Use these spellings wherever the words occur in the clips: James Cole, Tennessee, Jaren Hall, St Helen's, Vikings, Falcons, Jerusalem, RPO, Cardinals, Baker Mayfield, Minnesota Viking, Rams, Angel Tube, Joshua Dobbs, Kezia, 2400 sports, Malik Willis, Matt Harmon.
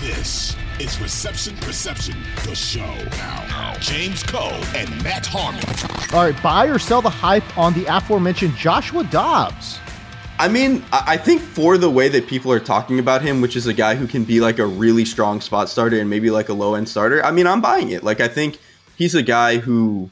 This is Reception, the show. Now, James Cole and Matt Harmon. All right, buy or sell the hype on the aforementioned Joshua Dobbs. I mean, I think for the way that people are talking about him, which is a guy who can be like a really strong spot starter and maybe like a low-end starter, I mean, I'm buying it. Like, I think he's a guy who...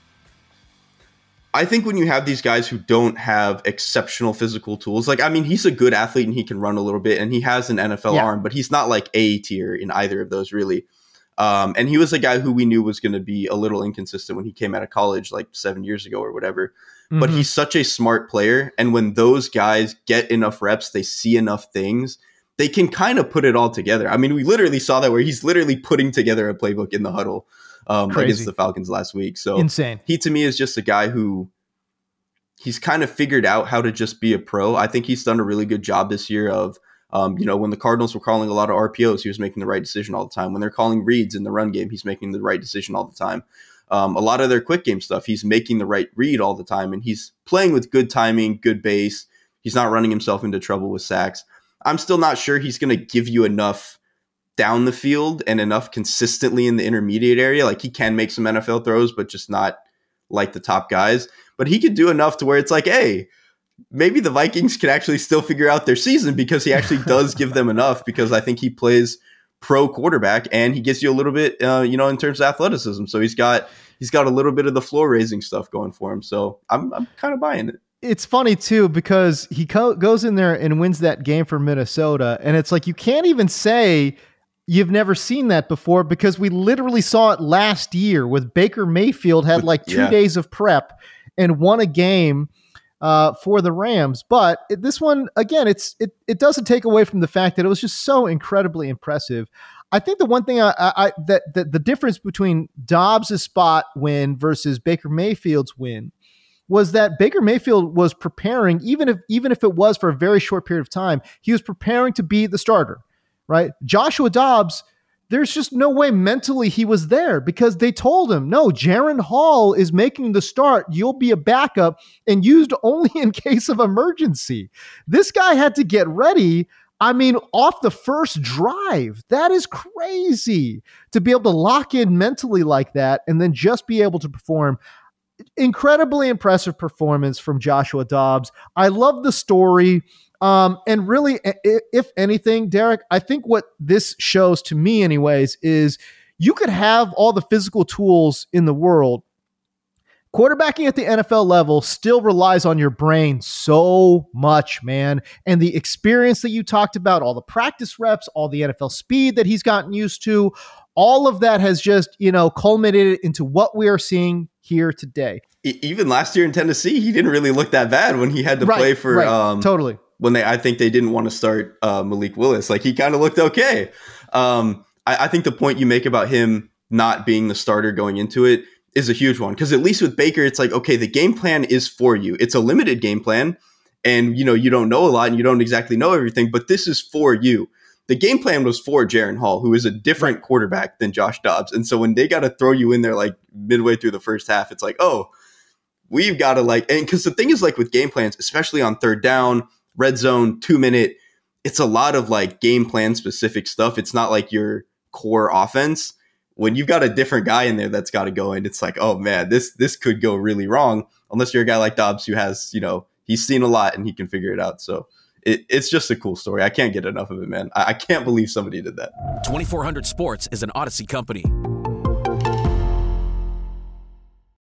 I think when you have these guys who don't have exceptional physical tools, like, I mean, he's a good athlete and he can run a little bit and he has an NFL arm, but he's not like A tier in either of those really. And he was a guy who we knew was going to be a little inconsistent when he came out of college like 7 years ago or whatever. But he's such a smart player. And when those guys get enough reps, they see enough things, they can kind of put it all together. I mean, we literally saw that where he's literally putting together a playbook in the huddle against the Falcons last week. So insane. He, to me, is just a guy who he's kind of figured out how to just be a pro. I think he's done a really good job this year of when the Cardinals were calling a lot of RPOs, he was making the right decision all the time. When they're calling reads in the run game, he's making the right decision all the time. A lot of their quick game stuff, he's making the right read all the time, and he's playing with good timing, good base. He's not running himself into trouble with sacks. I'm still not sure he's going to give you enough down the field and enough consistently in the intermediate area. Like, he can make some NFL throws, but just not like the top guys. But he could do enough to where it's like, hey, maybe the Vikings can actually still figure out their season because he actually does give them enough, because I think he plays pro quarterback and he gets you a little bit, in terms of athleticism. So he's got a little bit of the floor raising stuff going for him. So I'm kind of buying it. It's funny too, because he goes in there and wins that game for Minnesota. And it's like, you can't even say you've never seen that before, because we literally saw it last year with Baker Mayfield, had like two days of prep and won a game for the Rams. But this one, again, it doesn't take away from the fact that it was just so incredibly impressive. I think the one thing that the difference between Dobbs' spot win versus Baker Mayfield's win was that Baker Mayfield was preparing, even if it was for a very short period of time, he was preparing to be the starter, right? Joshua Dobbs, there's just no way mentally he was there, because they told him, no, Jaren Hall is making the start. You'll be a backup and used only in case of emergency. This guy had to get ready. I mean, off the first drive, that is crazy to be able to lock in mentally like that and then just be able to perform. Incredibly impressive performance from Joshua Dobbs. I love the story. And really, if anything, Derek, I think what this shows to me anyways is you could have all the physical tools in the world. Quarterbacking at the NFL level still relies on your brain so much, man. And the experience that you talked about, all the practice reps, all the NFL speed that he's gotten used to, all of that has just, culminated into what we are seeing here today. Even last year in Tennessee, he didn't really look that bad when he had to play for... Right. Totally. When I think they didn't want to start Malik Willis. Like, he kind of looked okay. I think the point you make about him not being the starter going into it is a huge one. Because at least with Baker, it's like, okay, the game plan is for you. It's a limited game plan. And, you don't know a lot and you don't exactly know everything. But this is for you. The game plan was for Jaren Hall, who is a different quarterback than Josh Dobbs. And so when they got to throw you in there like midway through the first half, it's like, oh, we've got to like... And because the thing is, like, with game plans, especially on third down, red zone, 2 minute, it's a lot of like game plan specific stuff. It's not like your core offense. When you've got a different guy in there that's got to go in, it's like, oh man, this could go really wrong, unless you're a guy like Dobbs who has, he's seen a lot and he can figure it out. So it's just a cool story. I can't get enough of it, man. I can't believe somebody did that. 2400 Sports is an Odyssey company.